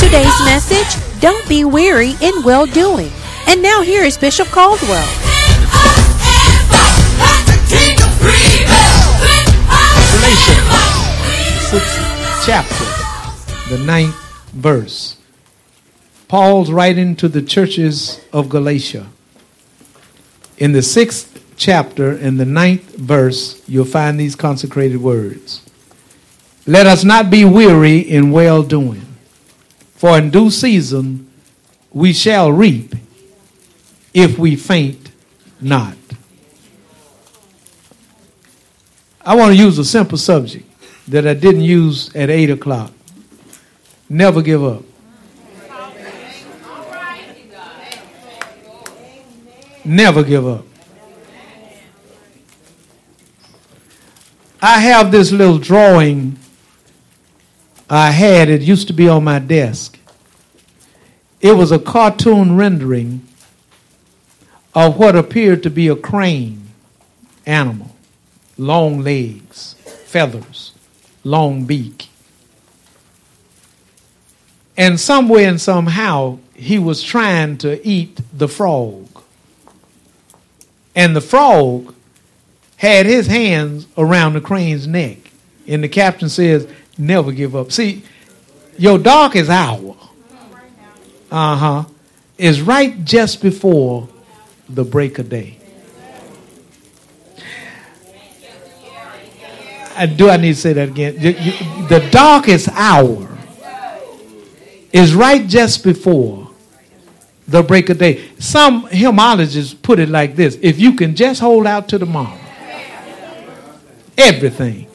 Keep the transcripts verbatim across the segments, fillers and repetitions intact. Today's message, don't be weary in well-doing. And now here is Bishop Caldwell. Galatians sixth chapter, the ninth verse. Paul's writing to the churches of Galatia. In the sixth chapter, in the ninth verse, you'll find these consecrated words. Let us not be weary in well-doing, for in due season we shall reap if we faint not. I want to use a simple subject that I didn't use at eight o'clock. Never give up. Never give up. I have this little drawing I had. It used to be on my desk. It was a cartoon rendering of what appeared to be a crane animal. Long legs, feathers, long beak. And somewhere and somehow, he was trying to eat the frog. And the frog had his hands around the crane's neck. And the caption says, never give up. See, your darkest hour uh-huh, is right just before the break of day. I, do I need to say that again? You, you, the darkest hour is right just before the break of day. Some hymnologists put it like this: if you can just hold out to tomorrow, everything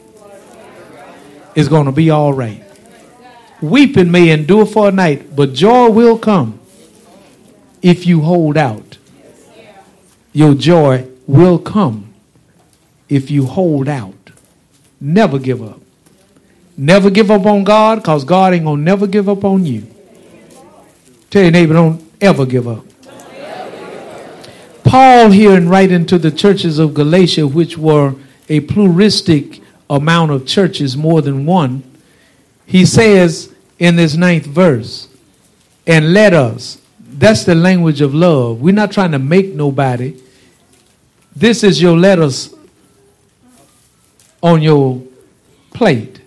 is going to be all right. Weeping may endure for a night, but joy will come if you hold out. Your joy will come if you hold out. Never give up. Never give up on God, because God ain't going to never give up on you. Tell your neighbor, don't ever give up. Paul here in writing to the churches of Galatia, which were a pluralistic amount of churches, more than one, he says in this ninth verse, and let us, that's the language of love. We're not trying to make nobody. This is your let us on your plate.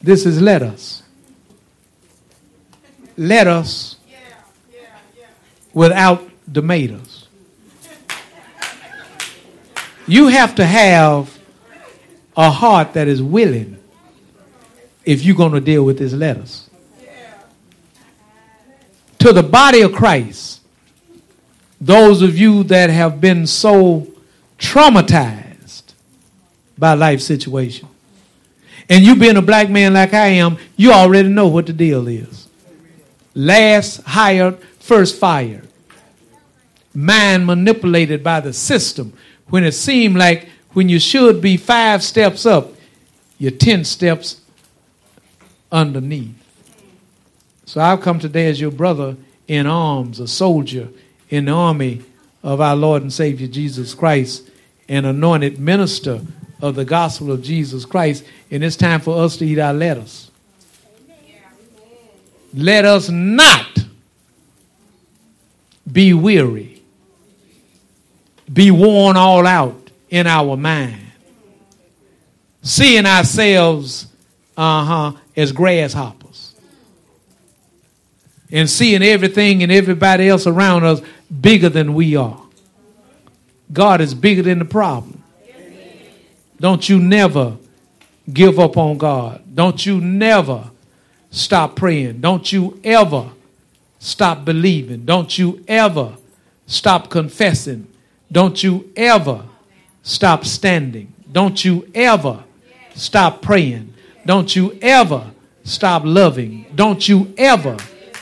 This is let us. Let us without tomatoes. You have to have a heart that is willing if you're going to deal with this let us. To the body of Christ, those of you that have been so traumatized by life situations, and you being a black man like I am, you already know what the deal is. Last hired, first fired. Mind manipulated by the system. When it seemed like when you should be five steps up, you're ten steps underneath. So I've come today as your brother in arms, a soldier in the army of our Lord and Savior Jesus Christ, an anointed minister of the gospel of Jesus Christ, and it's time for us to eat our lettuce. Let us not be weary, be worn all out in our mind, seeing ourselves uh-huh, as grasshoppers, and seeing everything and everybody else around us bigger than we are. God is bigger than the problem. Don't you never give up on God. Don't you never stop praying. Don't you ever stop believing. Don't you ever stop confessing. Don't you ever stop standing. Don't you ever stop praying. Don't you ever stop loving. Don't you ever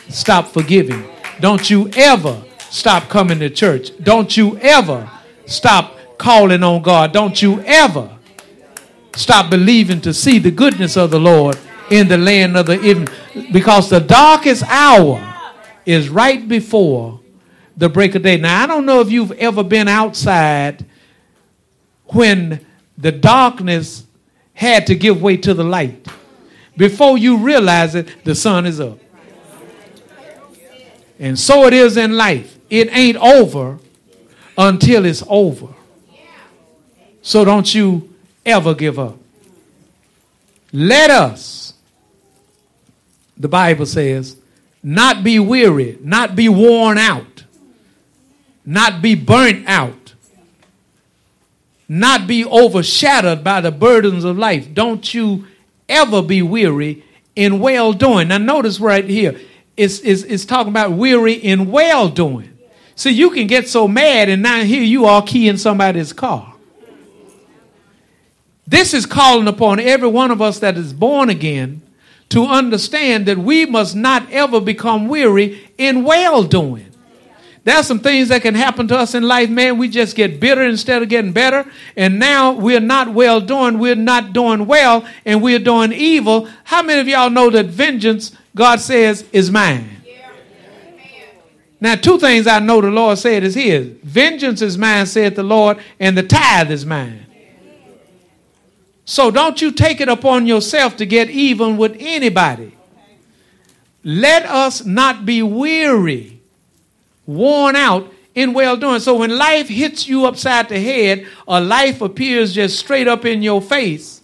stop forgiving. Don't you ever stop coming to church. Don't you ever stop calling on God. Don't you ever stop believing to see the goodness of the Lord in the land of the ignorant. Because the darkest hour is right before the break of day. Now, I don't know if you've ever been outside when the darkness had to give way to the light. Before you realize it, the sun is up. And so it is in life. It ain't over until it's over. So don't you ever give up. Let us, the Bible says, not be weary, not be worn out, not be burnt out, not be overshadowed by the burdens of life. Don't you ever be weary in well-doing. Now notice right here, it's, it's, it's talking about weary in well-doing. See, you can get so mad and now here you are keying somebody's car. This is calling upon every one of us that is born again to understand that we must not ever become weary in well-doing. There are some things that can happen to us in life, man. We just get bitter instead of getting better. And now we're not well-doing. We're not doing well, and we're doing evil. How many of y'all know that vengeance, God says, is mine? Yeah. Now, two things I know the Lord said is his. Vengeance is mine, said the Lord, and the tithe is mine. So don't you take it upon yourself to get even with anybody. Let us not be weary, worn out in well-doing. So when life hits you upside the head or life appears just straight up in your face,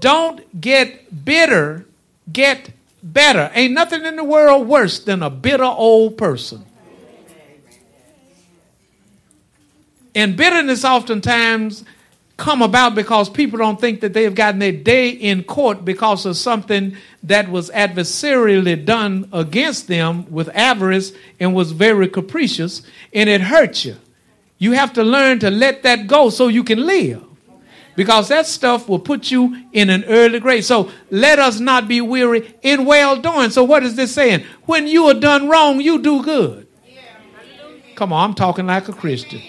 don't get bitter, get better. Ain't nothing in the world worse than a bitter old person. And bitterness oftentimes come about because people don't think that they have gotten their day in court because of something that was adversarially done against them with avarice and was very capricious, and it hurt you. You have to learn to let that go so you can live, because that stuff will put you in an early grave. So let us not be weary in well-doing. So what is this saying? When you are done wrong, you do good. Come on, I'm talking like a Christian.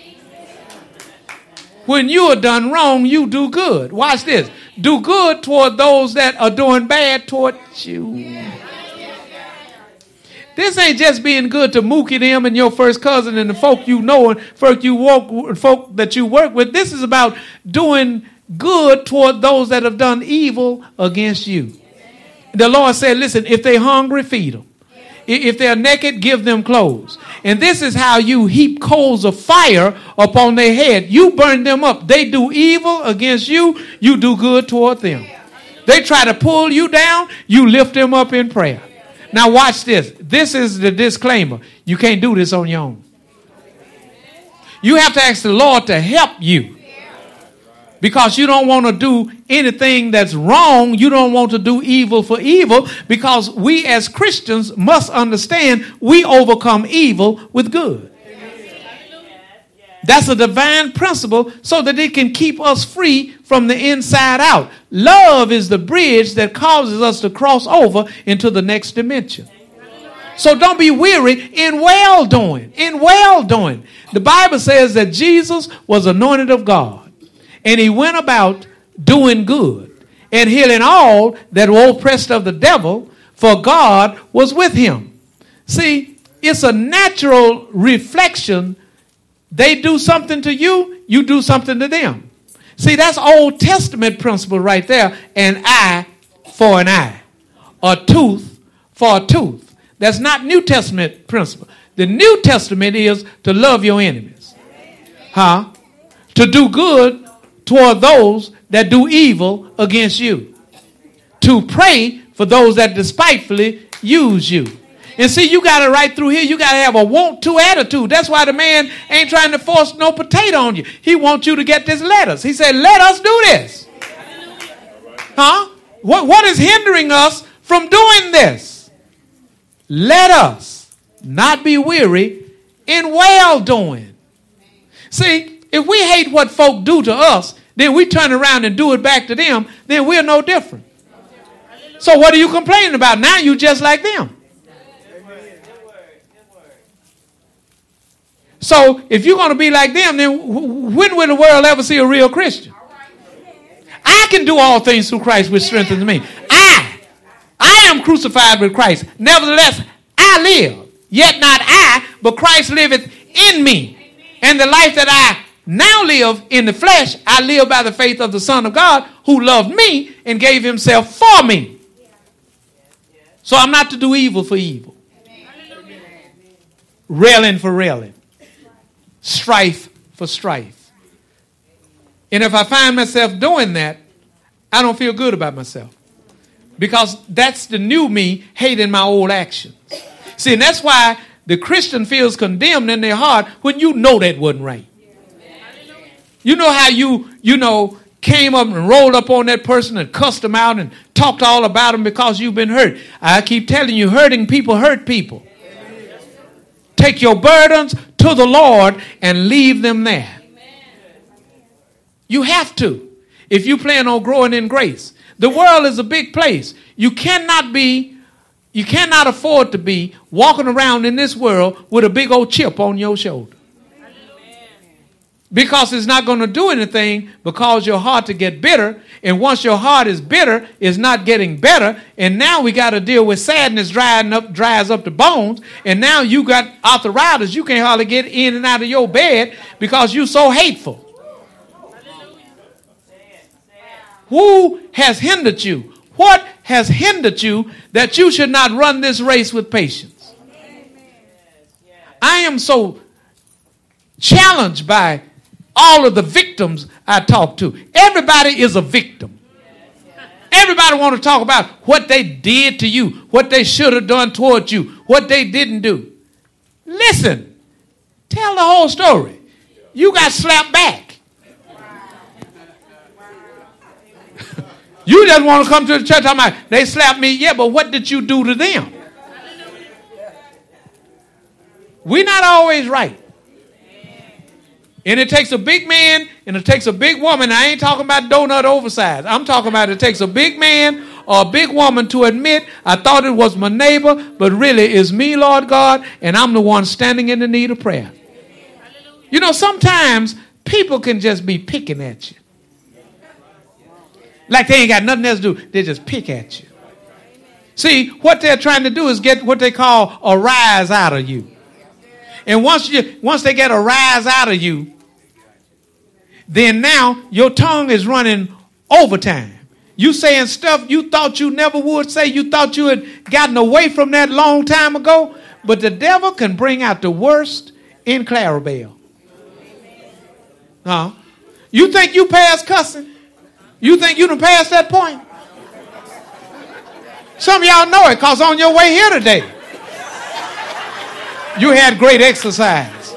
When you are done wrong, you do good. Watch this. Do good toward those that are doing bad toward you. This ain't just being good to Mookie them and your first cousin and the folk you know and folk you walk, folk that you work with. This is about doing good toward those that have done evil against you. The Lord said, listen, if they're hungry, feed them. If they're naked, give them clothes. And this is how you heap coals of fire upon their head. You burn them up. They do evil against you. You do good toward them. They try to pull you down. You lift them up in prayer. Now watch this. This is the disclaimer. You can't do this on your own. You have to ask the Lord to help you, because you don't want to do anything that's wrong. You don't want to do evil for evil, because we as Christians must understand we overcome evil with good. That's a divine principle so that it can keep us free from the inside out. Love is the bridge that causes us to cross over into the next dimension. So don't be weary in well-doing, in well-doing. The Bible says that Jesus was anointed of God, and he went about doing good and healing all that were oppressed of the devil, for God was with him. See, it's a natural reflection. They do something to you, you do something to them. See, that's Old Testament principle right there. An eye for an eye, a tooth for a tooth. That's not New Testament principle. The New Testament is to love your enemies. Huh? To do good toward those that do evil against you, to pray for those that despitefully use you. And see, you got it right through here. You got to have a want to attitude. That's why the man ain't trying to force no potato on you. He wants you to get this lettuce. He said, let us do this. Huh? What, what is hindering us from doing this? Let us not be weary in well-doing. See, if we hate what folk do to us, then we turn around and do it back to them, then we're no different. So what are you complaining about? Now you just like them. So if you're going to be like them, then when will the world ever see a real Christian? I can do all things through Christ which strengthens me. I, I am crucified with Christ. Nevertheless, I live. Yet not I, but Christ liveth in me. And the life that I now live in the flesh, I live by the faith of the Son of God who loved me and gave himself for me. So I'm not to do evil for evil. Railing for railing. Strife for strife. And if I find myself doing that, I don't feel good about myself. Because that's the new me hating my old actions. See, and that's why the Christian feels condemned in their heart when you know that wasn't right. You know how you, you know, came up and rolled up on that person and cussed them out and talked all about them because you've been hurt. I keep telling you, hurting people hurt people. Take your burdens to the Lord and leave them there. You have to if you plan on growing in grace. The world is a big place. You cannot be, you cannot afford to be walking around in this world with a big old chip on your shoulder. Because it's not going to do anything but cause your heart to get bitter. And once your heart is bitter, it's not getting better. And now we got to deal with sadness drying up, dries up the bones. And now you got arthritis. You can't hardly get in and out of your bed because you're so hateful. Who has hindered you? What has hindered you that you should not run this race with patience? I am so challenged by all of the victims I talk to. Everybody is a victim. Everybody want to talk about what they did to you, what they should have done toward you, what they didn't do. Listen, tell the whole story. You got slapped back. You just want to come to the church. I'm like, they slapped me. Yeah, but what did you do to them? We're not always right. And it takes a big man and it takes a big woman. I ain't talking about donut oversize. I'm talking about it takes a big man or a big woman to admit, I thought it was my neighbor, but really it's me, Lord God, and I'm the one standing in the need of prayer. You know, sometimes people can just be picking at you. Like they ain't got nothing else to do. They just pick at you. See, what they're trying to do is get what they call a rise out of you. And once you, once they get a rise out of you, then now your tongue is running overtime. You saying stuff you thought you never would say. You thought you had gotten away from that long time ago. But the devil can bring out the worst in Clarabelle. Uh, you think you passed cussing? You think you done passed that point? Some of y'all know it because on your way here today, you had great exercise.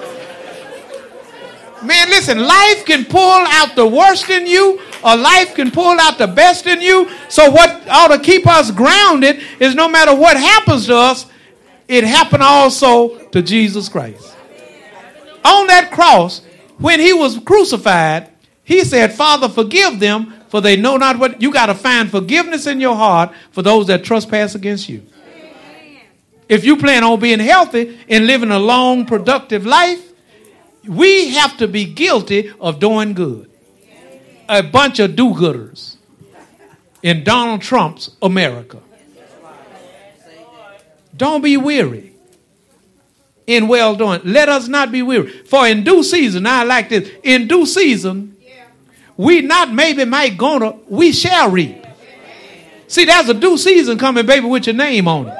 Man, listen, life can pull out the worst in you, or life can pull out the best in you. So what ought to keep us grounded is no matter what happens to us, it happened also to Jesus Christ. On that cross, when he was crucified, he said, Father, forgive them, for they know not what. You got to find forgiveness in your heart for those that trespass against you. If you plan on being healthy and living a long, productive life, we have to be guilty of doing good. A bunch of do-gooders in Donald Trump's America. Don't be weary in well-doing. Let us not be weary. For in due season, I like this, in due season, we not maybe might gonna, we shall reap. See, there's a due season coming, baby, with your name on it.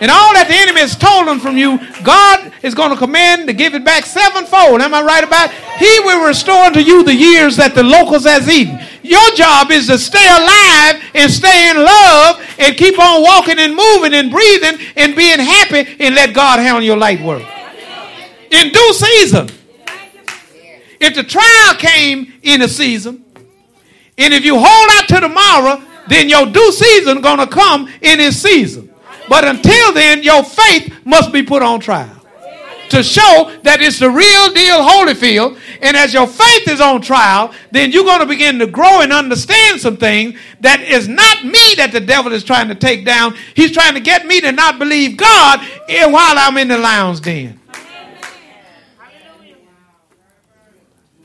And all that the enemy has stolen from you, God is going to command to give it back sevenfold. Am I right about it? He will restore unto you the years that the locust has eaten. Your job is to stay alive and stay in love and keep on walking and moving and breathing and being happy and let God handle your light work. In due season. If the trial came in a season, and if you hold out to tomorrow, then your due season going to come in its season. But until then, your faith must be put on trial. to show that it's the real deal Holyfield. And as your faith is on trial, then you're going to begin to grow and understand some things that is not me that the devil is trying to take down. He's trying to get me to not believe God while I'm in the lion's den.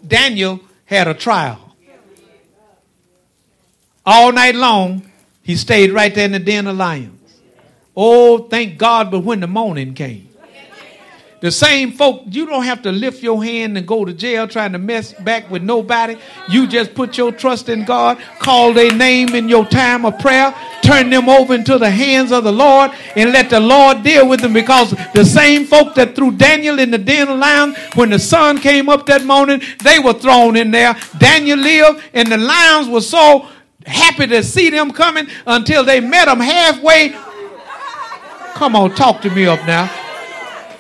Daniel had a trial. All night long, he stayed right there in the den of lions. Oh, thank God, but when the morning came, the same folk, you don't have to lift your hand and go to jail trying to mess back with nobody. You just put your trust in God, call their name in your time of prayer, turn them over into the hands of the Lord, and let the Lord deal with them, because the same folk that threw Daniel in the den of lions, when the sun came up that morning, they were thrown in there. Daniel lived, and the lions were so happy to see them coming until they met them halfway. Come on, talk to me up now.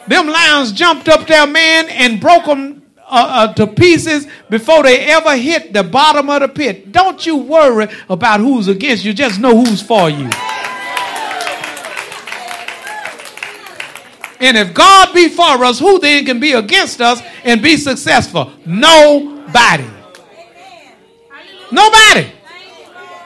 Them lions jumped up there, man, and broke them uh, uh, to pieces before they ever hit the bottom of the pit. Don't you worry about who's against you. Just know who's for you. And if God be for us, who then can be against us and be successful? Nobody. Nobody.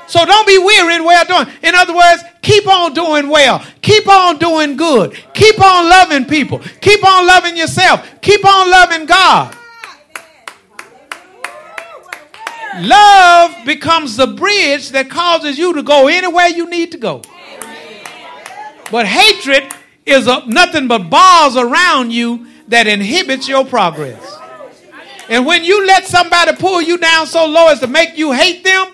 So don't be weary in well doing. In other words, keep on doing well. Keep on doing good. Keep on loving people. Keep on loving yourself. Keep on loving God. Love becomes the bridge that causes you to go anywhere you need to go. But hatred is a, nothing but bars around you that inhibits your progress. And when you let somebody pull you down so low as to make you hate them,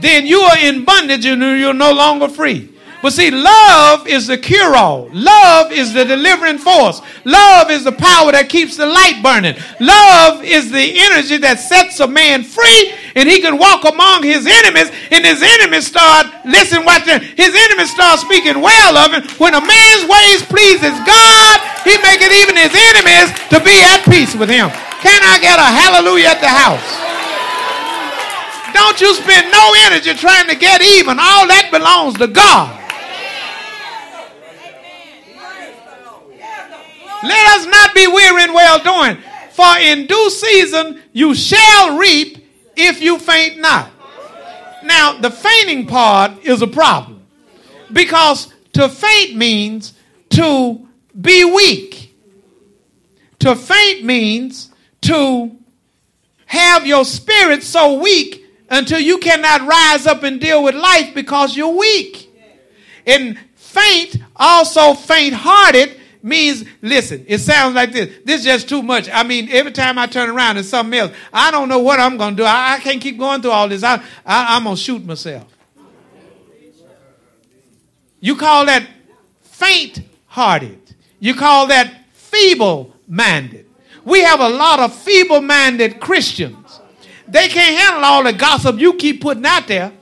then you are in bondage and you're no longer free. But see, love is the cure-all. Love is the delivering force. Love is the power that keeps the light burning. Love is the energy that sets a man free, and he can walk among his enemies, and his enemies start, listen, watch this, his enemies start speaking well of him. When a man's ways pleases God, he maketh even his enemies to be at peace with him. Can I get a hallelujah at the house? Don't you spend no energy trying to get even. All that belongs to God. Let us not be weary in well doing, for in due season you shall reap if you faint not. Now, the fainting part is a problem, because to faint means to be weak. To faint means to have your spirit so weak until you cannot rise up and deal with life because you're weak. And faint, also faint-hearted, means, listen, it sounds like this. This is just too much. I mean, every time I turn around, it's something else. I don't know what I'm going to do. I, I can't keep going through all this. I, I, I'm going to shoot myself. You call that faint-hearted. You call that feeble-minded. We have a lot of feeble-minded Christians. They can't handle all the gossip you keep putting out there.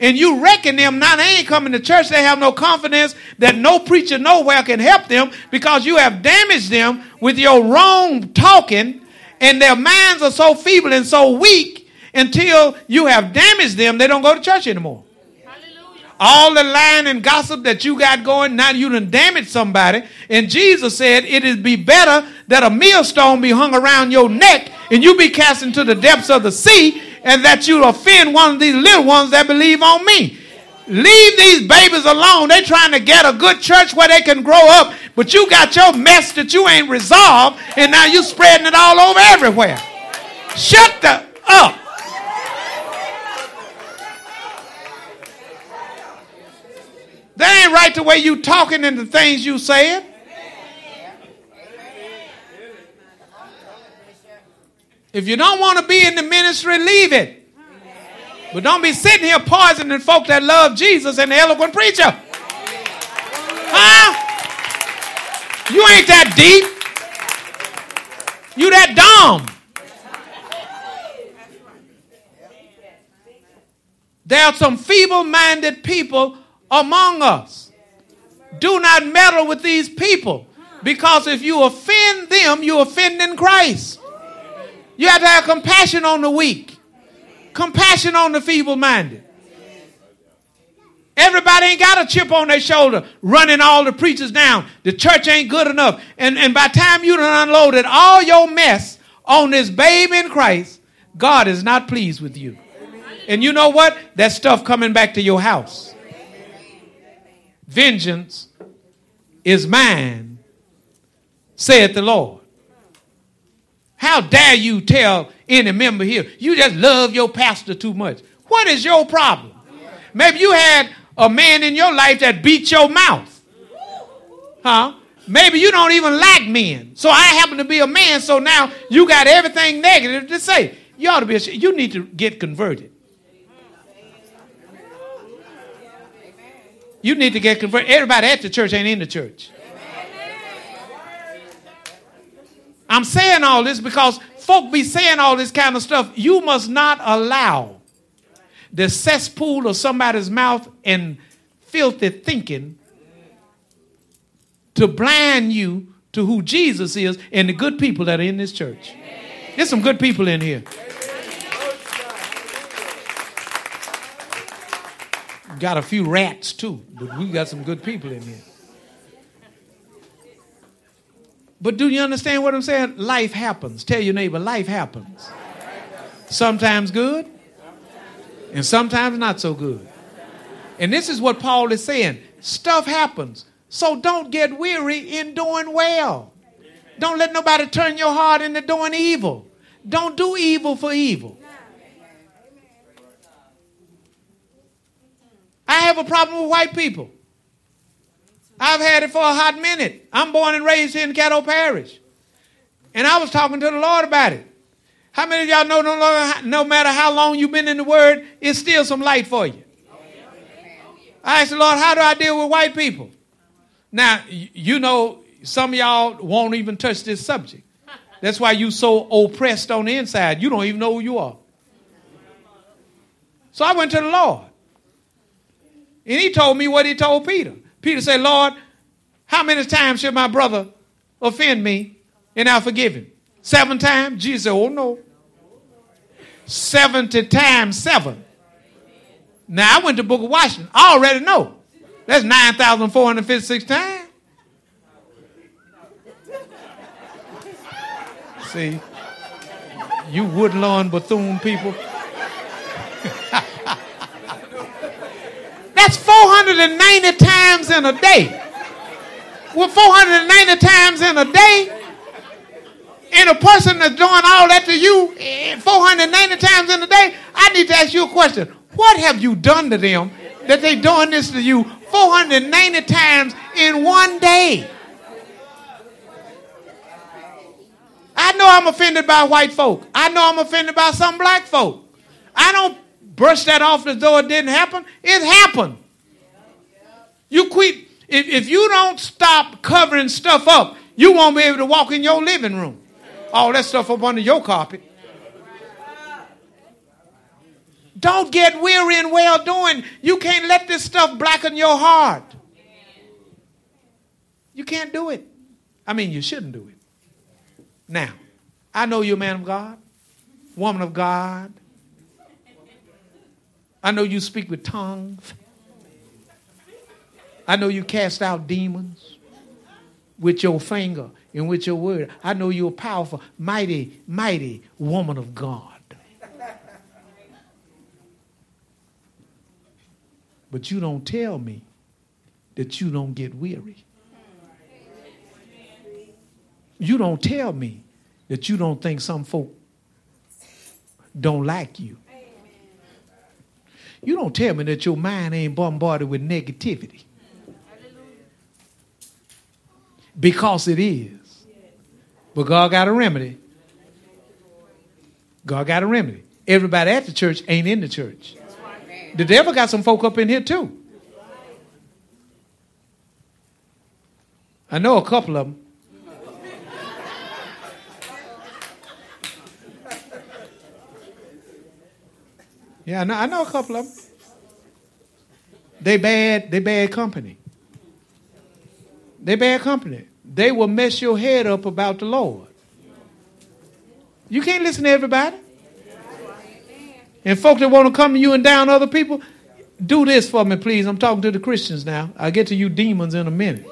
And you reckon them, now they ain't coming to church. They have no confidence that no preacher nowhere can help them, because you have damaged them with your wrong talking, and their minds are so feeble and so weak until you have damaged them, they don't go to church anymore. Hallelujah. All the lying and gossip that you got going, now you done damaged somebody. And Jesus said, it is be better that a millstone be hung around your neck and you be cast into the depths of the sea, and that you offend one of these little ones that believe on me. Leave these babies alone. They're trying to get a good church where they can grow up, but you got your mess that you ain't resolved, and now you're spreading it all over everywhere. Shut the up. That ain't right the way you talking and the things you saying. If you don't want to be in the ministry, leave it. But don't be sitting here poisoning folk that love Jesus and the eloquent preacher. Huh? You ain't that deep. You that dumb. There are some feeble-minded people among us. Do not meddle with these people, because if you offend them, you're offending Christ. You have to have compassion on the weak. Compassion on the feeble-minded. Everybody ain't got a chip on their shoulder running all the preachers down. The church ain't good enough. And, and by the time you done unloaded all your mess on this babe in Christ, God is not pleased with you. And you know what? That stuff coming back to your house. Vengeance is mine, saith the Lord. How dare you tell any member here, you just love your pastor too much. What is your problem? Maybe you had a man in your life that beat your mouth. Huh? Maybe you don't even like men. So I happen to be a man, so now you got everything negative to say. You ought to be ashamed. You need to get converted. You need to get converted. Everybody at the church ain't in the church. I'm saying all this because folk be saying all this kind of stuff. You must not allow the cesspool of somebody's mouth and filthy thinking to blind you to who Jesus is and the good people that are in this church. There's some good people in here. Got a few rats too, but we got some good people in here. But do you understand what I'm saying? Life happens. Tell your neighbor, life happens. Sometimes good, and sometimes not so good. And this is what Paul is saying. Stuff happens. So don't get weary in doing well. Don't let nobody turn your heart into doing evil. Don't do evil for evil. I have a problem with white people. I've had it for a hot minute. I'm born and raised here in Caddo Parish. And I was talking to the Lord about it. How many of y'all know no, longer, no matter how long you've been in the Word, it's still some light for you? I asked the Lord, how do I deal with white people? Now, you know, some of y'all won't even touch this subject. That's why you so oppressed on the inside. You don't even know who you are. So I went to the Lord. And he told me what he told Peter. Peter said, Lord, how many times should my brother offend me and I'll forgive him? Seven times? Jesus said, oh, no. Seventy times seven. Now, I went to Book of Washington. I already know. That's nine thousand four hundred fifty-six times. See, you Woodlawn Bethune people. That's four hundred ninety times in a day. Well, four hundred ninety times in a day. And a person that's doing all that to you four hundred ninety times in a day, I need to ask you a question. What have you done to them that they're doing this to you four hundred ninety times in one day? I know I'm offended by white folk. I know I'm offended by some black folk. I don't brush that off as though it didn't happen. It happened. You quit. If, if you don't stop covering stuff up, you won't be able to walk in your living room. All that stuff up under your carpet. Don't get weary in well doing. You can't let this stuff blacken your heart. You can't do it. I mean, you shouldn't do it. Now, I know you're a man of God, woman of God. I know you speak with tongues. I know you cast out demons with your finger and with your word. I know you're a powerful, mighty, mighty woman of God. But you don't tell me that you don't get weary. You don't tell me that you don't think some folk don't like you. You don't tell me that your mind ain't bombarded with negativity. Because it is. But God got a remedy. God got a remedy. Everybody at the church ain't in the church. The devil got some folk up in here too. I know a couple of them. Yeah, I know, I know a couple of them. They bad, they bad company. They bad company. They will mess your head up about the Lord. You can't listen to everybody. And folk that want to come to you and down other people, do this for me, please. I'm talking to the Christians now. I'll get to you demons in a minute.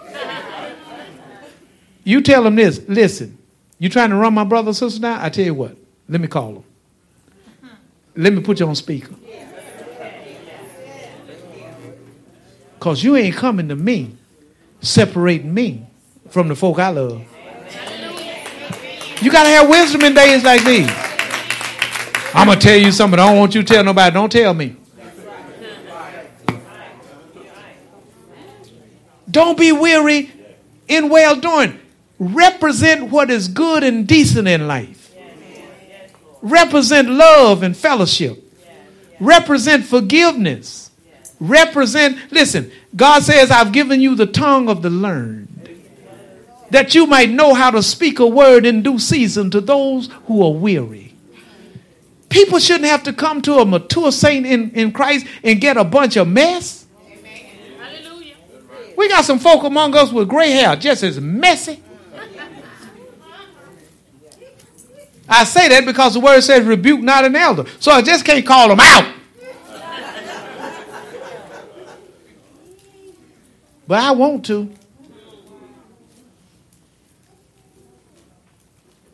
You tell them this. Listen, you trying to run my brother or sister down? I tell you what. Let me call them. Let me put you on speaker. Because you ain't coming to me, separating me from the folk I love. You got to have wisdom in days like these. I'm going to tell you something. I don't want you to tell nobody. Don't tell me. Don't be weary in well doing. Represent what is good and decent in life. Represent love and fellowship. Represent forgiveness. Represent, listen, God says, I've given you the tongue of the learned, that you might know how to speak a word in due season to those who are weary. People shouldn't have to come to a mature saint in, in Christ and get a bunch of mess. We got some folk among us with gray hair just as messy. I say that because the word says rebuke not an elder. So I just can't call them out. But I want to.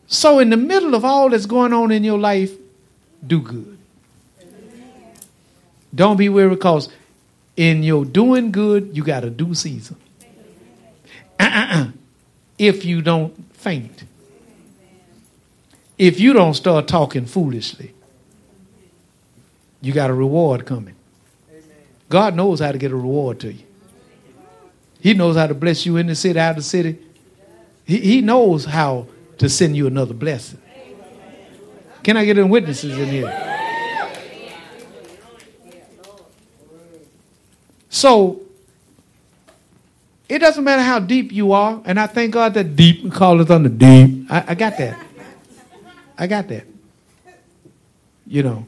So in the middle of all that's going on in your life, do good. Don't be weary, because in your doing good, you got a due season. Uh-uh-uh. If you don't faint. If you don't start talking foolishly. You got a reward coming. God knows how to get a reward to you. He knows how to bless you in the city, out of the city. He, he knows how to send you another blessing. Can I get any witnesses in here? So, it doesn't matter how deep you are, and I thank God that deep, call it on the deep. I, I got that. I got that. You know.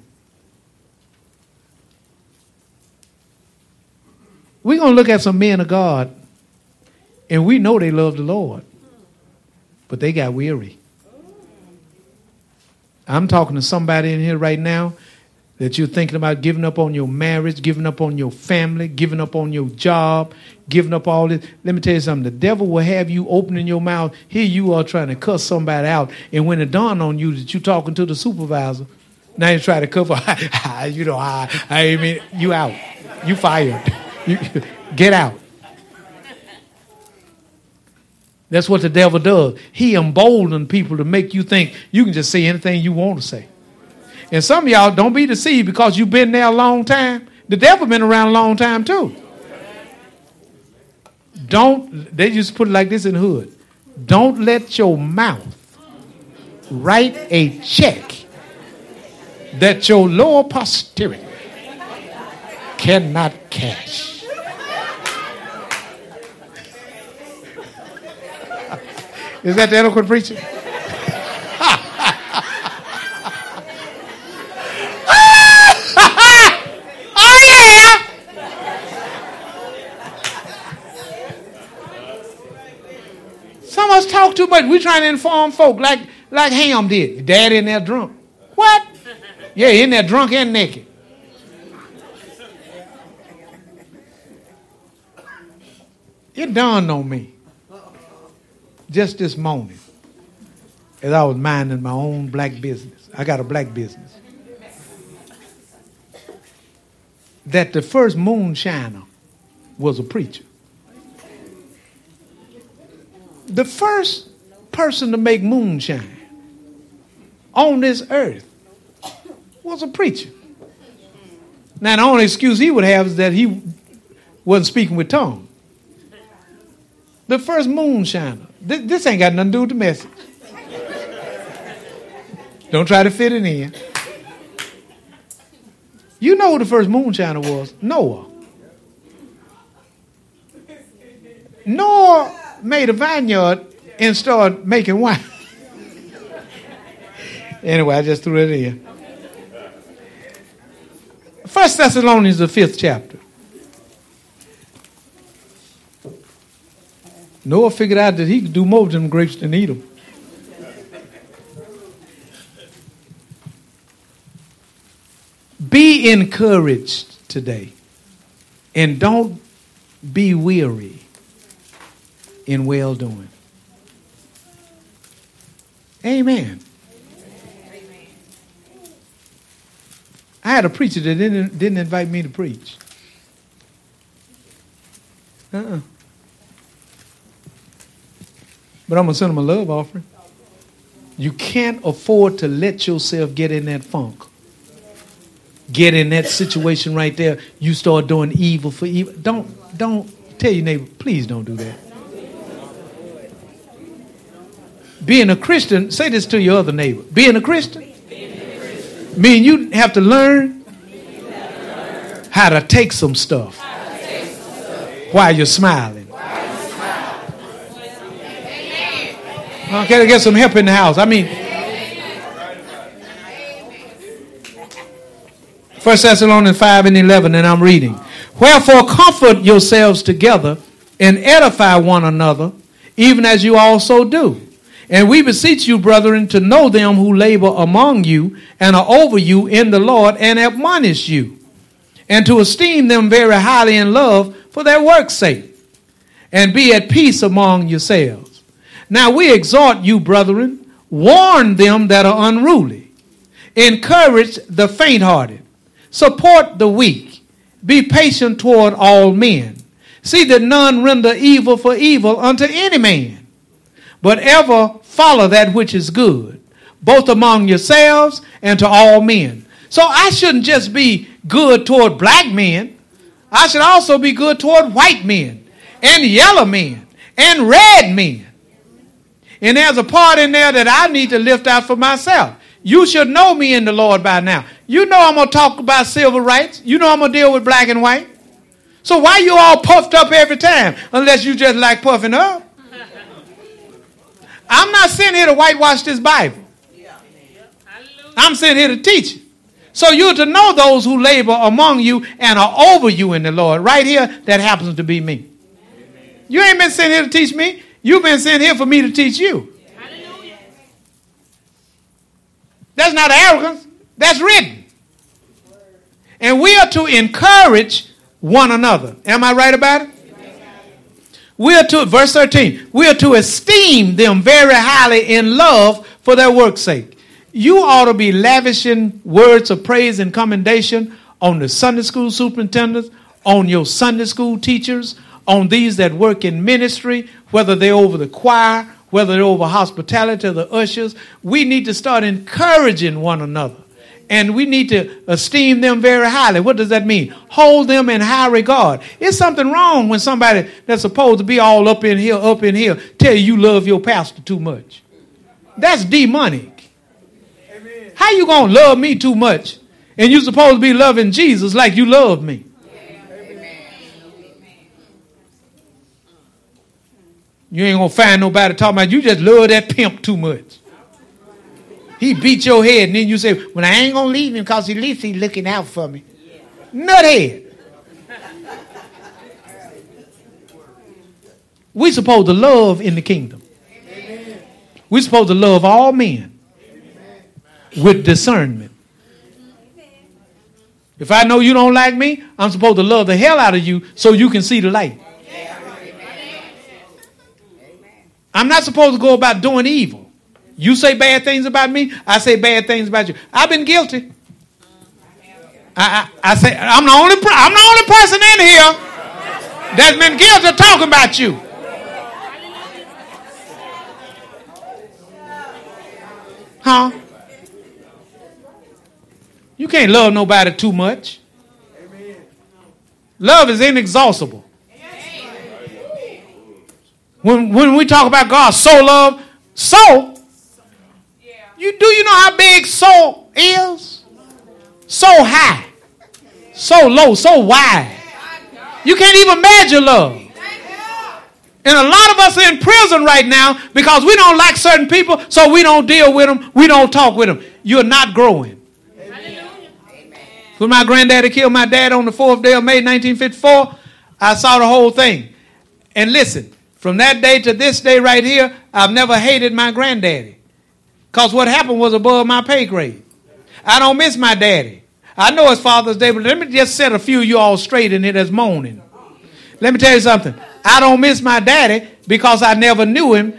We're going to look at some men of God, and we know they love the Lord. But they got weary. I'm talking to somebody in here right now that you're thinking about giving up on your marriage, giving up on your family, giving up on your job, giving up all this. Let me tell you something. The devil will have you opening your mouth. Here you are trying to cuss somebody out. And when it dawned on you that you're talking to the supervisor, now you try to cover, you know, I, I mean, you out. You fired. You, get out. That's what the devil does. He emboldened people to make you think you can just say anything you want to say. And some of y'all, don't be deceived because you've been there a long time. The devil been around a long time too. Don't, they just put it like this in the hood. Don't let your mouth write a check that your lower posterity cannot cash. Is that the eloquent preacher? Oh, yeah! Some of us talk too much. We're trying to inform folk like, like Ham did. Dad in there drunk. What? Yeah, in there drunk and naked. It dawned on me. Just this morning, as I was minding my own black business, I got a black business, that the first moonshiner was a preacher. The first person to make moonshine on this earth was a preacher. Now, the only excuse he would have is that he wasn't speaking with tongues. The first moonshiner. This, this ain't got nothing to do with the message. Don't try to fit it in. You know who the first moonshiner was? Noah. Noah made a vineyard and started making wine. Anyway, I just threw it in. First Thessalonians, the fifth chapter. Noah figured out that he could do more with them grapes than eat them. Be encouraged today. And don't be weary in well doing. Amen. I had a preacher that didn't, didn't invite me to preach. Uh-uh. But I'm going to send him a love offering. You can't afford to let yourself get in that funk. Get in that situation right there. You start doing evil for evil. Don't, don't tell your neighbor, please don't do that. Being a Christian, say this to your other neighbor. Being a Christian, mean you have to learn how to take some stuff while you're smiling. I gotta get some help in the house. I mean, First Thessalonians five and eleven, and I'm reading. Wherefore comfort yourselves together and edify one another, even as you also do. And we beseech you, brethren, to know them who labor among you and are over you in the Lord and admonish you, and to esteem them very highly in love for their work's sake, and be at peace among yourselves. Now we exhort you, brethren, warn them that are unruly, encourage the faint-hearted, support the weak, be patient toward all men. See that none render evil for evil unto any man, but ever follow that which is good, both among yourselves and to all men. So I shouldn't just be good toward black men. I should also be good toward white men and yellow men and red men. And there's a part in there that I need to lift out for myself. You should know me in the Lord by now. You know I'm going to talk about civil rights. You know I'm going to deal with black and white. So why you all puffed up every time unless you just like puffing up? I'm not sitting here to whitewash this Bible. I'm sitting here to teach it. So you're to know those who labor among you and are over you in the Lord. Right here, that happens to be me. Amen. You ain't been sitting here to teach me. You've been sitting here for me to teach you. Hallelujah. That's not arrogance. That's written. And we are to encourage one another. Am I right about it? We are to, verse thirteen, we are to esteem them very highly in love for their work's sake. You ought to be lavishing words of praise and commendation on the Sunday school superintendents, on your Sunday school teachers, on these that work in ministry, whether they're over the choir, whether they're over hospitality, the ushers. We need to start encouraging one another. And we need to esteem them very highly. What does that mean? Hold them in high regard. It's something wrong when somebody that's supposed to be all up in here, up in here, tell you you love your pastor too much. That's demonic. Amen. How you going to love me too much? And you supposed to be loving Jesus like you love me. Amen. You ain't going to find nobody talking about you just love that pimp too much. He beat your head, and then you say, well, I ain't going to leave him because at least he's looking out for me. Yeah. Nuthead. We're supposed to love in the kingdom. Amen. We're supposed to love all men. Amen. With discernment. Amen. If I know you don't like me, I'm supposed to love the hell out of you so you can see the light. Amen. I'm not supposed to go about doing evil. You say bad things about me, I say bad things about you. I've been guilty. I, I, I say I'm the only per- I'm the only person in here that's been guilty of talking about you. Huh? You can't love nobody too much. Love is inexhaustible. When when we talk about God, so love, so. You do you know how big soul is? So high, so low, so wide. You can't even measure love. And a lot of us are in prison right now because we don't like certain people, so we don't deal with them, we don't talk with them. You're not growing. When my granddaddy killed my dad on the fourth day of May, nineteen fifty-four, I saw the whole thing. And listen, from that day to this day right here, I've never hated my granddaddy. Because what happened was above my pay grade. I don't miss my daddy. I know it's Father's Day, but let me just set a few of you all straight in here that's moaning. Let me tell you something. I don't miss my daddy because I never knew him.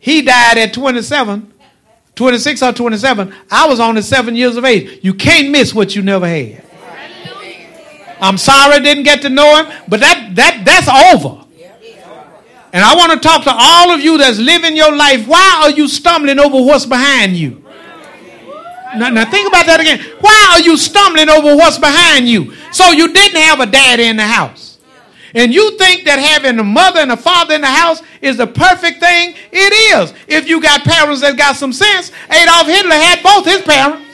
He died at twenty-seven, twenty-six or twenty-seven. I was only seven years of age. You can't miss what you never had. I'm sorry I didn't get to know him, but that that that's over. And I want to talk to all of you that's living your life. Why are you stumbling over what's behind you? Now, now think about that again. Why are you stumbling over what's behind you? So you didn't have a daddy in the house. And you think that having a mother and a father in the house is the perfect thing? It is. If you got parents that got some sense. Adolf Hitler had both his parents.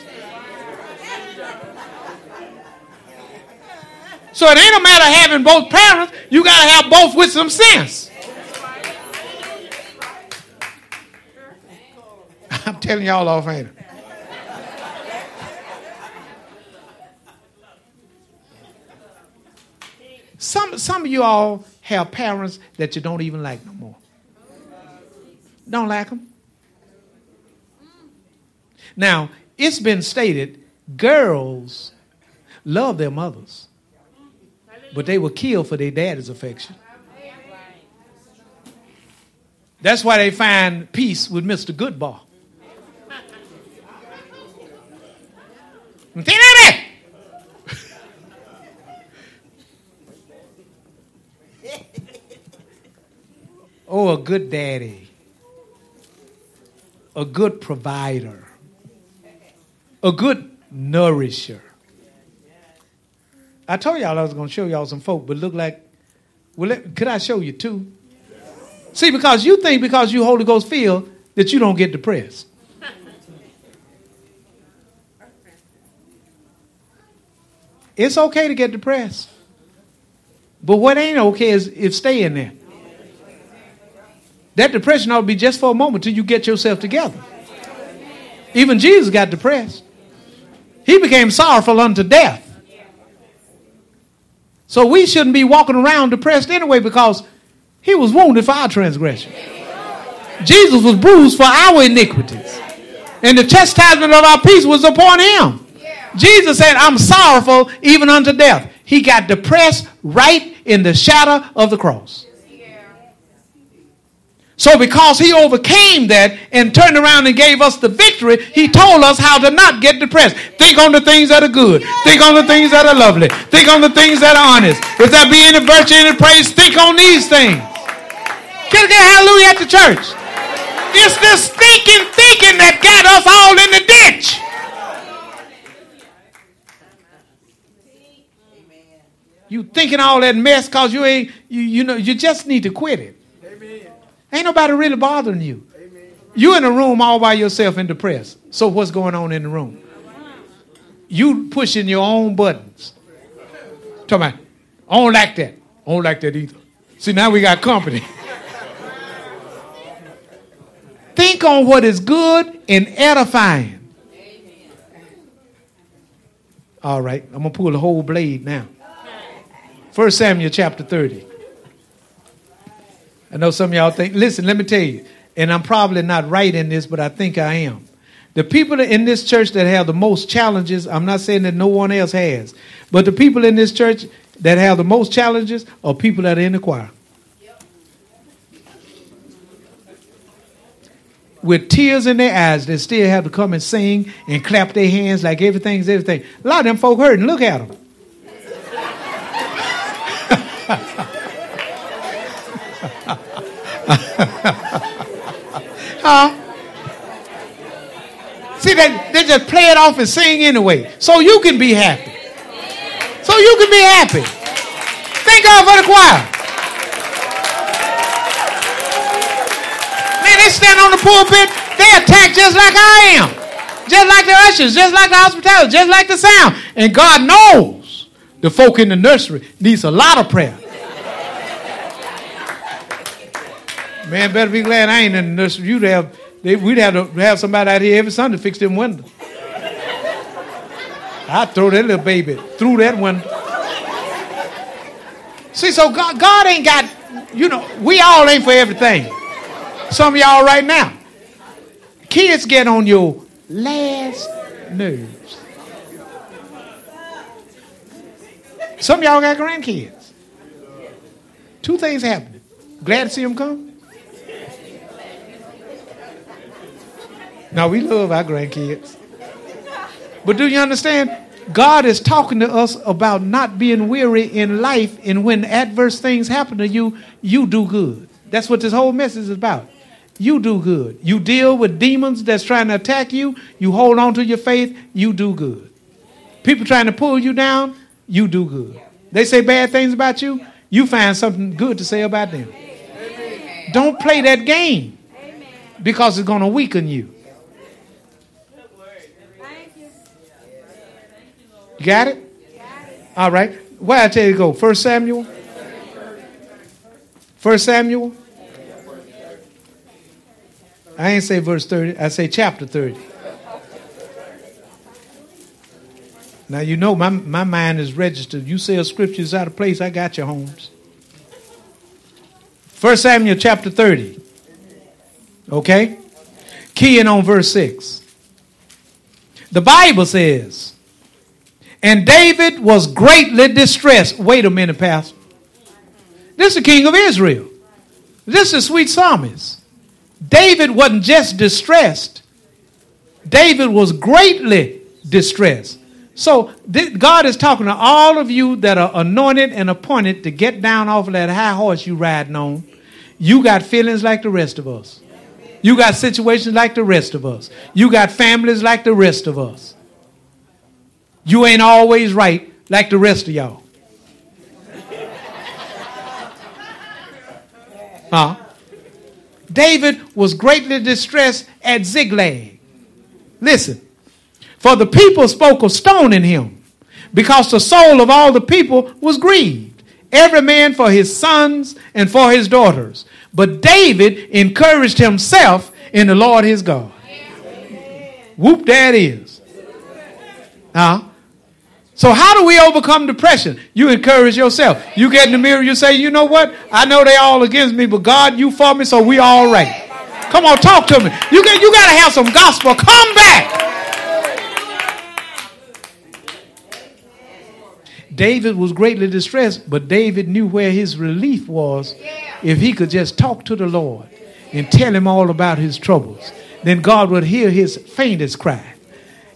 So it ain't a matter of having both parents. You got to have both with some sense. I'm telling y'all off, ain't it? Some, some of you all have parents that you don't even like no more. Don't like them. Now, it's been stated, girls love their mothers, but they were killed for their daddy's affection. That's why they find peace with Mister Goodbar. Oh, a good daddy, a good provider, a good nourisher. I told y'all I was going to show y'all some folk, but look like, well, let, could I show you two? See, because you think because you Holy Ghost filled that you don't get depressed. It's okay to get depressed. But what ain't okay is if stay in there. That depression ought to be just for a moment till you get yourself together. Even Jesus got depressed. He became sorrowful unto death. So we shouldn't be walking around depressed anyway because he was wounded for our transgression. Jesus was bruised for our iniquities. And the chastisement of our peace was upon him. Jesus said, I'm sorrowful even unto death. He got depressed right in the shadow of the cross. So because he overcame that and turned around and gave us the victory, he told us how to not get depressed. Think on the things that are good. Think on the things that are lovely. Think on the things that are honest. If there be any virtue, any praise, think on these things. Can I get a hallelujah at the church? It's this thinking, thinking that got us all in the ditch. You thinking all that mess because you ain't, you, you know, you just need to quit it. Ain't nobody really bothering you. Amen. You in a room all by yourself and depressed. So what's going on in the room? You pushing your own buttons. Talking about, I don't like that. I don't like that either. See, now we got company. Think on what is good and edifying. All right, I'm going to pull the whole blade now. First Samuel chapter thirty. I know some of y'all think, listen, let me tell you, and I'm probably not right in this, but I think I am. The people in this church that have the most challenges, I'm not saying that no one else has, but the people in this church that have the most challenges are people that are in the choir. Yep. With tears in their eyes, they still have to come and sing and clap their hands like everything's everything. A lot of them folk hurting. Look at them. Huh? See, they, they just play it off and sing anyway. So you can be happy. So you can be happy. Thank God for the choir. Man, they stand on the pulpit, they attack just like I am. Just like the ushers, just like the hospitality, just like the sound. And God knows the folk in the nursery needs a lot of prayer. Man, better be glad I ain't in the nursery. You'd have, they, we'd have to have somebody out here every Sunday fix them windows. I'd throw that little baby through that window. See, so God, God ain't got, you know, we all ain't for everything. Some of y'all right now. Kids get on your last nerves. Some of y'all got grandkids. Two things happening. Glad to see them come. Now, we love our grandkids. But do you understand? God is talking to us about not being weary in life, and when adverse things happen to you, you do good. That's what this whole message is about. You do good. You deal with demons that's trying to attack you. You hold on to your faith. You do good. People trying to pull you down. You do good. They say bad things about you. You find something good to say about them. Amen. Don't play that game, because it's going to weaken you. You got it? All right. Where I tell you to go? First Samuel. First Samuel. I ain't say verse thirty. I say chapter thirty. Now, you know, my, my mind is registered. You say a scripture is out of place, I got you, Holmes. First Samuel chapter thirty. Okay? Key in on verse six. The Bible says, and David was greatly distressed. Wait a minute, Pastor. This is the king of Israel. This is sweet psalmist. David wasn't just distressed. David was greatly distressed. So th- God is talking to all of you that are anointed and appointed to get down off of that high horse you riding on. You got feelings like the rest of us. You got situations like the rest of us. You got families like the rest of us. You ain't always right like the rest of y'all. Huh? David was greatly distressed at Ziklag. Listen. For the people spoke of stoning him, because the soul of all the people was grieved, every man for his sons and for his daughters. But David encouraged himself in the Lord his God. Amen. Whoop, there it is. Huh? So how do we overcome depression? You encourage yourself. You get in the mirror, you say, you know what? I know they all against me, but God, you for me, so we all right. Come on, talk to me. You get, you got to have some gospel. Come back. David was greatly distressed, but David knew where his relief was if he could just talk to the Lord and tell him all about his troubles. Then God would hear his faintest cry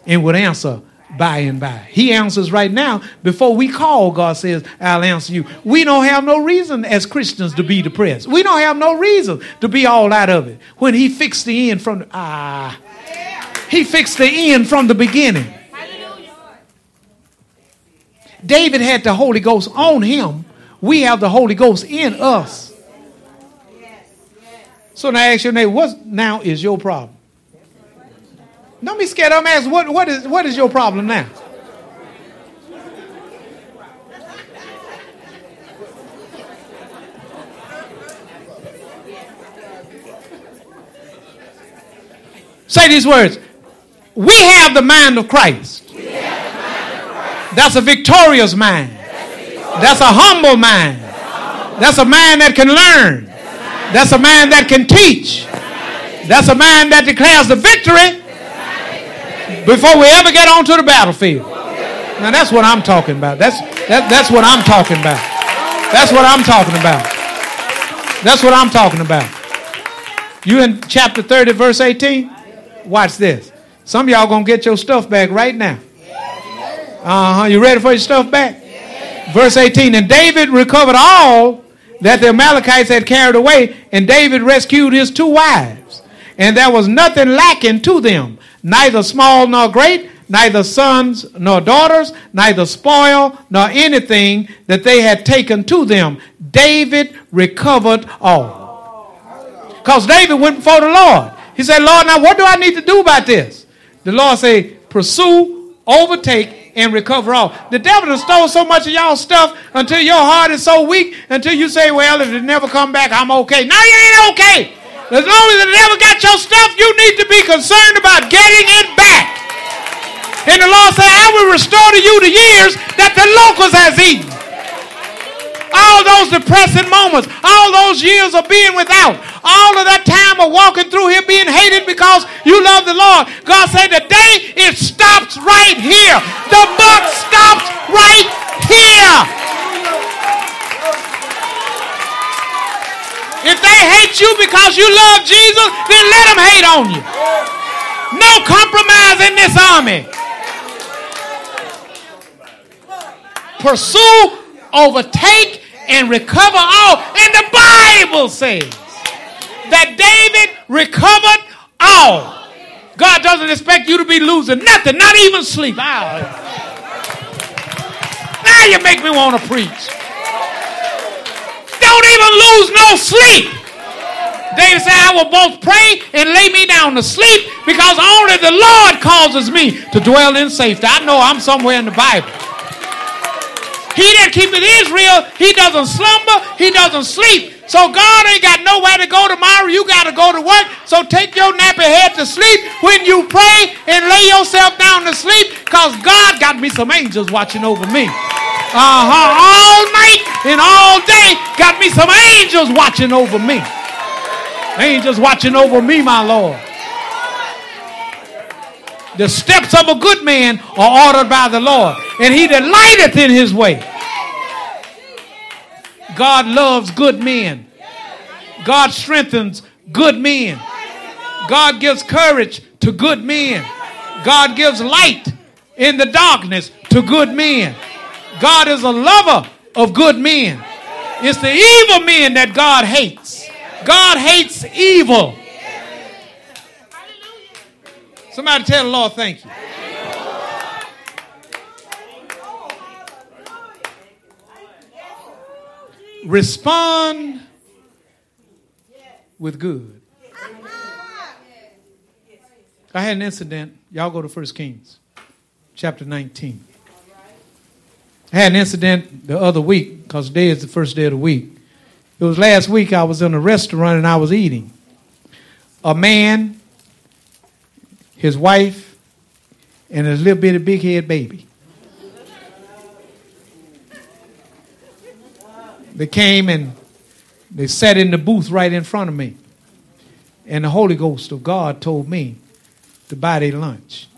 and would answer by and by. He answers right now. Before we call, God says, I'll answer you. We don't have no reason as Christians to be depressed. We don't have no reason to be all out of it. When he fixed the end from the, ah, he fixed the end from the beginning. David had the Holy Ghost on him. We have the Holy Ghost in us. So now I ask your neighbor, what now is your problem? Don't be scared. I'm asking, what, what, is, what is your problem now? Say these words. We have the mind of Christ. We have the mind of Christ. That's a victorious mind. That's a, victorious. That's a humble mind. That's a, humble. That's a mind that can learn. That's a mind that can teach. That's a mind that declares the victory before we ever get onto the battlefield. Now that's what I'm talking about. That's that, that's what I'm talking about. That's what I'm talking about. That's what I'm talking about. You in chapter thirty, verse eighteen? Watch this. Some of y'all gonna get your stuff back right now. Uh-huh. You ready for your stuff back? Verse eighteen. And David recovered all that the Amalekites had carried away, and David rescued his two wives. And there was nothing lacking to them, neither small nor great, neither sons nor daughters, neither spoil nor anything that they had taken to them. David recovered all. Because David went before the Lord. He said, Lord, now what do I need to do about this? The Lord said, pursue, overtake, and recover all. The devil has stole so much of y'all stuff until your heart is so weak, until you say, well, if it never come back, I'm okay. Now you ain't okay. As long as the devil got your stuff, you need to be concerned about getting it back. And the Lord said, I will restore to you the years that the locust has eaten. All those depressing moments, all those years of being without, all of that time of walking through here being hated because you love the Lord. God said, today it stops right here. The buck stops right here. If they hate you because you love Jesus, then let them hate on you. No compromise in this army. Pursue, overtake, and recover all. And the Bible says that David recovered all. God doesn't expect you to be losing nothing, not even sleep. Ow. Now you make me want to preach. Don't even lose no sleep. David said, I will both pray and lay me down to sleep, because only the Lord causes me to dwell in safety. I know I'm somewhere in the Bible. He that keepeth Israel, he doesn't slumber, he doesn't sleep. So God ain't got nowhere to go tomorrow. You got to go to work. So take your nappy head to sleep when you pray and lay yourself down to sleep, because God got me some angels watching over me. Uh-huh. All night and all day got me some angels watching over me. Angels watching over me, my Lord. The steps of a good man are ordered by the Lord, and he delighteth in his way. God loves good men. God strengthens good men. God gives courage to good men. God gives light in the darkness to good men. God is a lover of good men. It's the evil men that God hates. God hates evil. Somebody tell the Lord, thank you. Respond with good. I had an incident. Y'all go to First Kings, chapter nineteen. I had an incident the other week, because today is the first day of the week. It was last week. I was in a restaurant and I was eating. A man, his wife, and his little bitty big head baby. They came and they sat in the booth right in front of me. And the Holy Ghost of God told me to buy their lunch.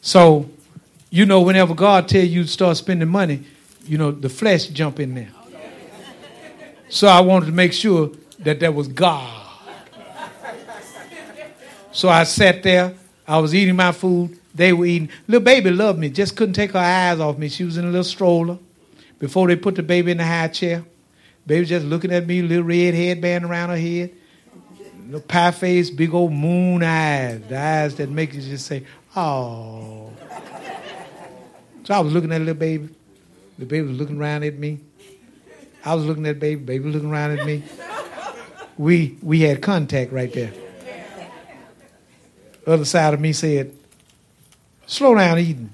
So, you know, whenever God tells you to start spending money, you know, the flesh jump in there. So I wanted to make sure that that was God. So I sat there. I was eating my food. They were eating. Little baby loved me. Just couldn't take her eyes off me. She was in a little stroller. Before they put the baby in the high chair, baby just looking at me, little red headband around her head, little pie face, big old moon eyes, the eyes that make you just say, oh. So I was looking at little baby. The baby was looking around at me. I was looking at baby, baby was looking around at me. We we had contact right there. The other side of me said, slow down eating,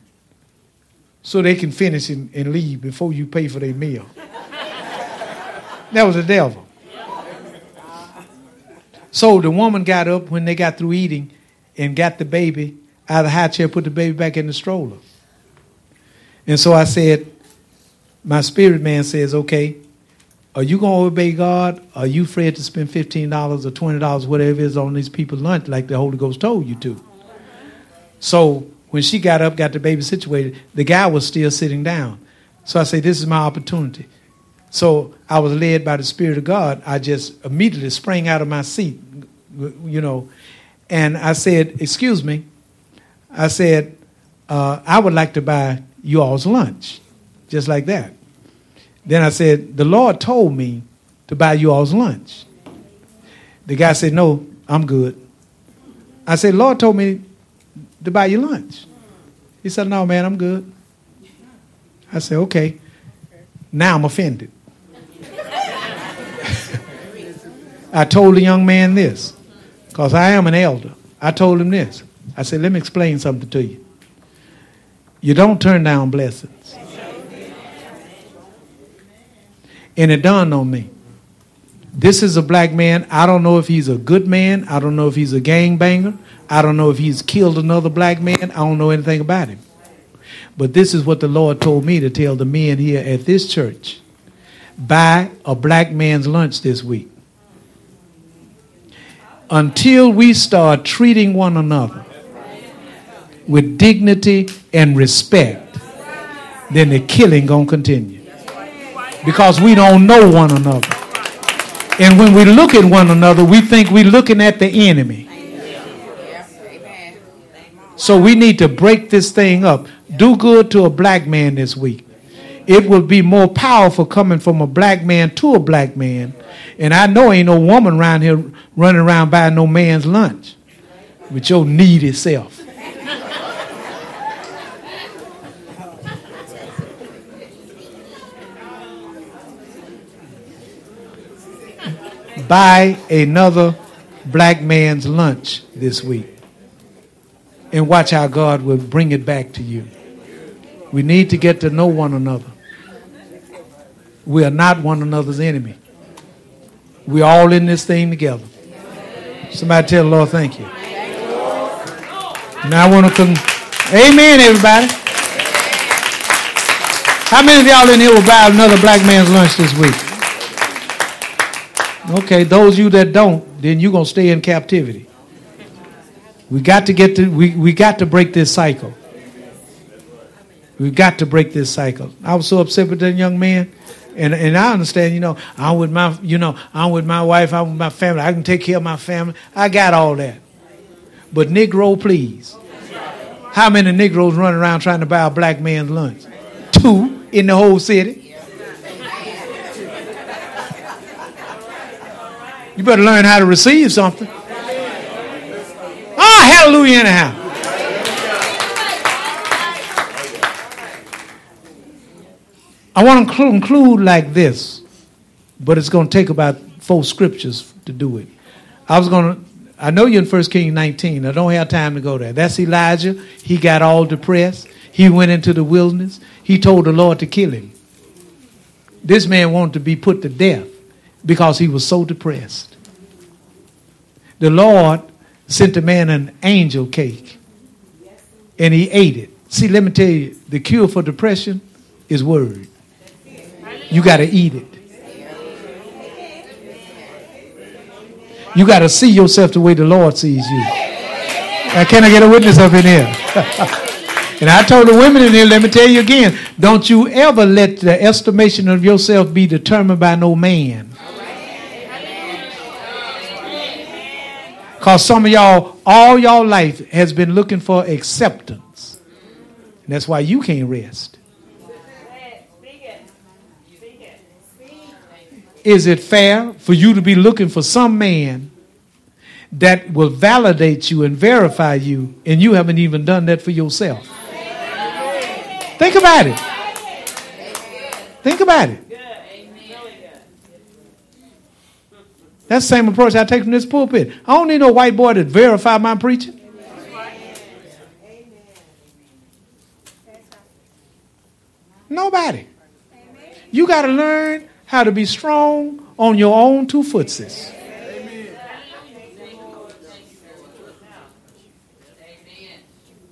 so they can finish and, and leave before you pay for their meal. That was the devil. So the woman got up when they got through eating and got the baby out of the high chair, put the baby back in the stroller. And so I said, my spirit man says, okay, are you going to obey God? Are you afraid to spend fifteen dollars or twenty dollars, whatever it is, on these people's lunch like the Holy Ghost told you to? So when she got up, got the baby situated, the guy was still sitting down. So I said, this is my opportunity. So I was led by the Spirit of God. I just immediately sprang out of my seat, you know, and I said, excuse me. I said, uh, I would like to buy you all's lunch, just like that. Then I said, the Lord told me to buy you all's lunch. The guy said, no, I'm good. I said, Lord told me to buy you lunch. He said, no, man, I'm good. I said, okay. Now I'm offended. I told the young man this, because I am an elder. I told him this. I said, let me explain something to you. You don't turn down blessings. And it dawned on me. This is a black man. I don't know if he's a good man. I don't know if he's a gangbanger. I don't know if he's killed another black man. I don't know anything about him. But this is what the Lord told me to tell the men here at this church. Buy a black man's lunch this week. Until we start treating one another with dignity and respect, then the killing gonna continue. Because we don't know one another. And when we look at one another, we think we're looking at the enemy. So we need to break this thing up. Do good to a black man this week. It will be more powerful coming from a black man to a black man. And I know ain't no woman around here running around buying no man's lunch with your needy self. Buy another black man's lunch this week. And watch how God will bring it back to you. We need to get to know one another. We are not one another's enemy. We're all in this thing together. Somebody tell the Lord, thank you. Now I want to come. Amen, everybody. How many of y'all in here will buy another black man's lunch this week? Okay, those of you that don't, then you're going to stay in captivity. We got to get to, we, we got to break this cycle. We've got to break this cycle. I was so upset with that young man. And and I understand, you know, I'm with my, you know, I'm with my wife, I'm with my family. I can take care of my family. I got all that. But Negro, please. How many Negroes run around trying to buy a black man's lunch? Two in the whole city. You better learn how to receive something. Oh, hallelujah anyhow. I want to conclude like this, but it's going to take about four scriptures to do it. I was going to, I know you're in First Kings nineteen. I don't have time to go there. That's Elijah. He got all depressed. He went into the wilderness. He told the Lord to kill him. This man wanted to be put to death because he was so depressed. The Lord sent the man an angel cake, and he ate it. See, let me tell you, the cure for depression is word. You got to eat it. You got to see yourself the way the Lord sees you. Now, can I get a witness up in here? And I told the women in here, let me tell you again, don't you ever let the estimation of yourself be determined by no man. Because some of y'all, all y'all life has been looking for acceptance. And that's why you can't rest. Is it fair for you to be looking for some man that will validate you and verify you, and you haven't even done that for yourself? Think about it. Think about it. That's the same approach I take from this pulpit. I don't need no white boy to verify my preaching. Nobody. You got to learn how to be strong on your own two footsies.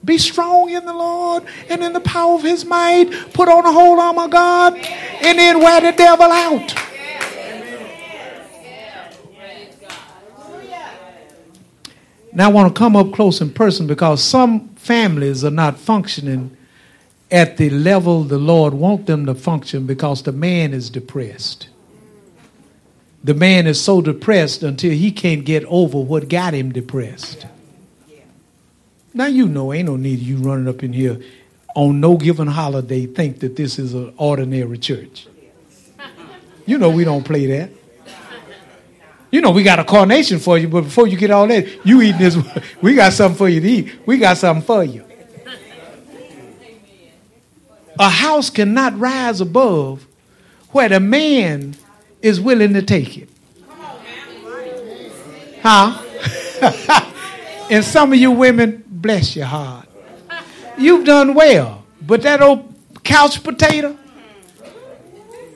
Be strong in the Lord and in the power of his might. Put on the whole armor of God and then wear the devil out. Now I want to come up close in person because some families are not functioning at the level the Lord wants them to function because the man is depressed. The man is so depressed until he can't get over what got him depressed. Yeah. Yeah. Now you know ain't no need of you running up in here on no given holiday think that this is an ordinary church. You know we don't play that. You know we got a carnation for you, but before you get all that, you eating this, we got something for you to eat. We got something for you. A house cannot rise above where the man is willing to take it. Huh? And some of you women, bless your heart. You've done well, but that old couch potato,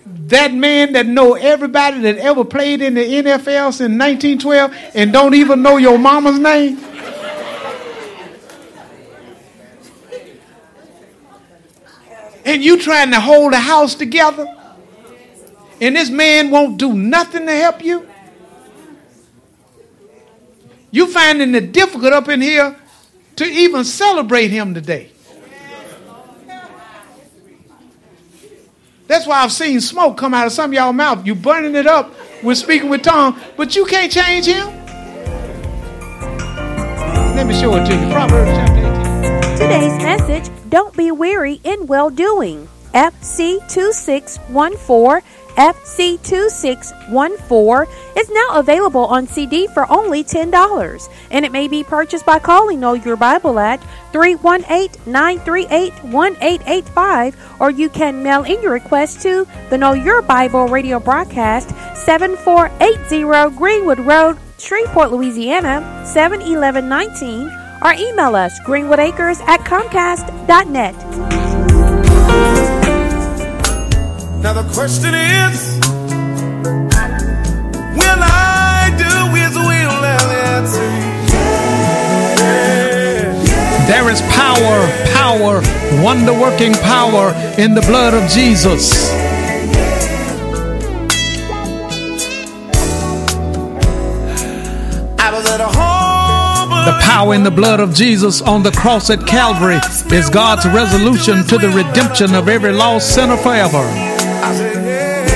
that man that know everybody that ever played in the N F L since nineteen twelve and don't even know your mama's name. And you trying to hold the house together. And this man won't do nothing to help you. You finding it difficult up in here to even celebrate him today. That's why I've seen smoke come out of some of y'all mouth. You burning it up with speaking with tongue, but you can't change him. Let me show it to you. Proverbs chapter eighteen. Today's message, don't be weary in well-doing. F C two six one four F C two six one four is now available on C D for only ten dollars, and it may be purchased by calling Know Your Bible at three one eight, nine three eight, one eight eight five, or you can mail in your request to the Know Your Bible radio broadcast, seven four eight zero Greenwood Road, Shreveport, Louisiana, seven one one one nine, or email us greenwoodacres at comcast dot net. Now the question is, will I do his will and answer? Yeah. There is power, power, wonder-working power in the blood of Jesus. I was at home. The power in the blood of Jesus on the cross at Calvary is God's resolution to the redemption of every lost sinner forever.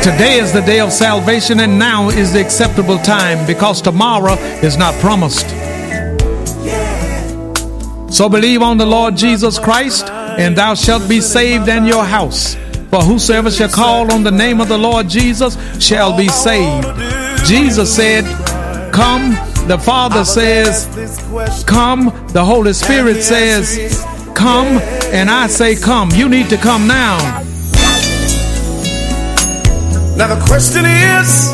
Today is the day of salvation, and now is the acceptable time, because tomorrow is not promised. So believe on the Lord Jesus Christ, and thou shalt be saved and your house. For whosoever shall call on the name of the Lord Jesus shall be saved. Jesus said, come. The Father says, come. The Holy Spirit says, come. And I say, come. You need to come now. Now the question is,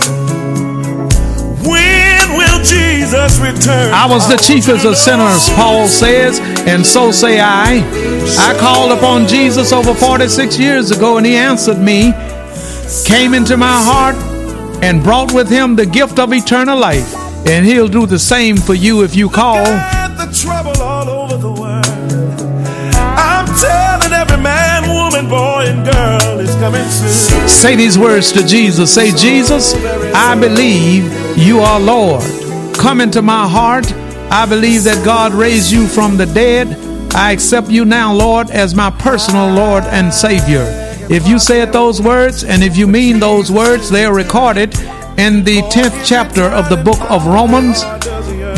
when will Jesus return? I was the chiefest of sinners, Paul says, and so say I. I called upon Jesus over forty-six years ago, and he answered me, came into my heart, and brought with him the gift of eternal life. And he'll do the same for you if you call. The trouble all over the world. I'm telling every man, woman, boy, and girl. Say these words to Jesus. Say, Jesus, I believe you are Lord. Come into my heart. I believe that God raised you from the dead. I accept you now, Lord, as my personal Lord and Savior. If you said those words, and if you mean those words, they are recorded in the tenth chapter of the book of Romans,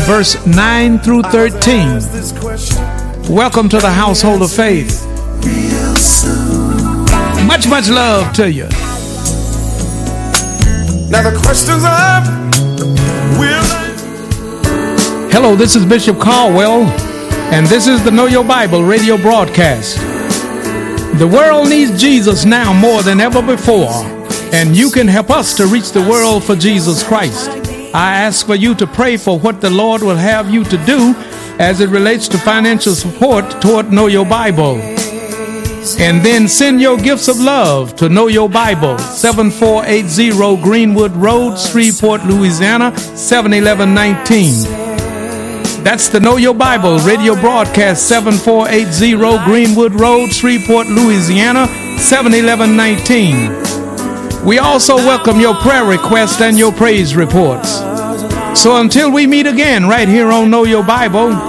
verse nine through thirteen. Welcome to the household of faith. Much, much love to you. Now the questions are, will I... Hello, this is Bishop Carwell, and this is the Know Your Bible radio broadcast. The world needs Jesus now more than ever before, and you can help us to reach the world for Jesus Christ. I ask for you to pray for what the Lord will have you to do as it relates to financial support toward Know Your Bible. And then send your gifts of love to Know Your Bible, seven four eight zero Greenwood Road, Shreveport, Louisiana, seven one one one nine. That's the Know Your Bible radio broadcast, seven four eight zero Greenwood Road, Shreveport, Louisiana, seven one one one nine. We also welcome your prayer requests and your praise reports. So until we meet again right here on Know Your Bible,